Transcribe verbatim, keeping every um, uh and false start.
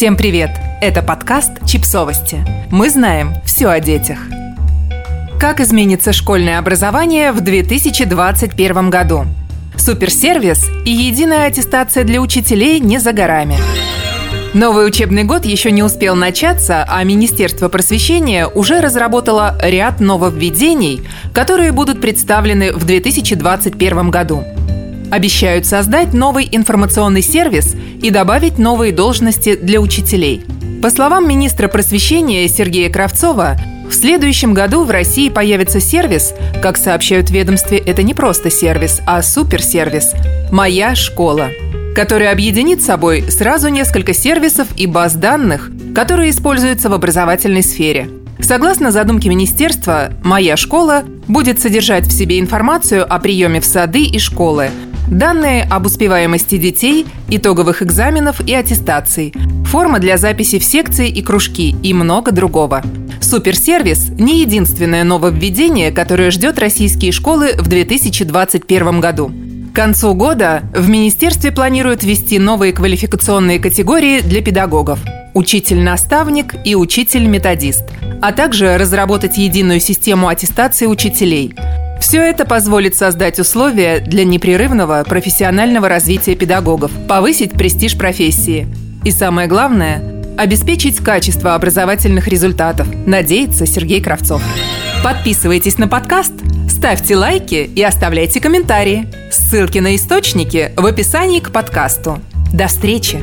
Всем привет! Это подкаст «Чипсовости». Мы знаем все о детях. Как изменится школьное образование в две тысячи двадцать первом году? Суперсервис и единая аттестация для учителей не за горами. Новый учебный год еще не успел начаться, а Министерство просвещения уже разработало ряд нововведений, которые будут представлены в две тысячи двадцать первом году. Обещают создать новый информационный сервис и добавить новые должности для учителей. По словам министра просвещения Сергея Кравцова, в следующем году в России появится сервис, как сообщают в ведомстве, это не просто сервис, а суперсервис «Моя школа», который объединит собой сразу несколько сервисов и баз данных, которые используются в образовательной сфере. Согласно задумке министерства, «Моя школа» будет содержать в себе информацию о приеме в сады и школы, данные об успеваемости детей, итоговых экзаменов и аттестаций, форма для записи в секции и кружки и много другого. Суперсервис – не единственное нововведение, которое ждет российские школы в две тысячи двадцать первом году. К концу года в министерстве планируют ввести новые квалификационные категории для педагогов – учитель-наставник и учитель-методист, а также разработать единую систему аттестации учителей. Все это позволит создать условия для непрерывного профессионального развития педагогов, повысить престиж профессии. И самое главное – обеспечить качество образовательных результатов, надеется Сергей Кравцов. Подписывайтесь на подкаст, ставьте лайки и оставляйте комментарии. Ссылки на источники в описании к подкасту. До встречи!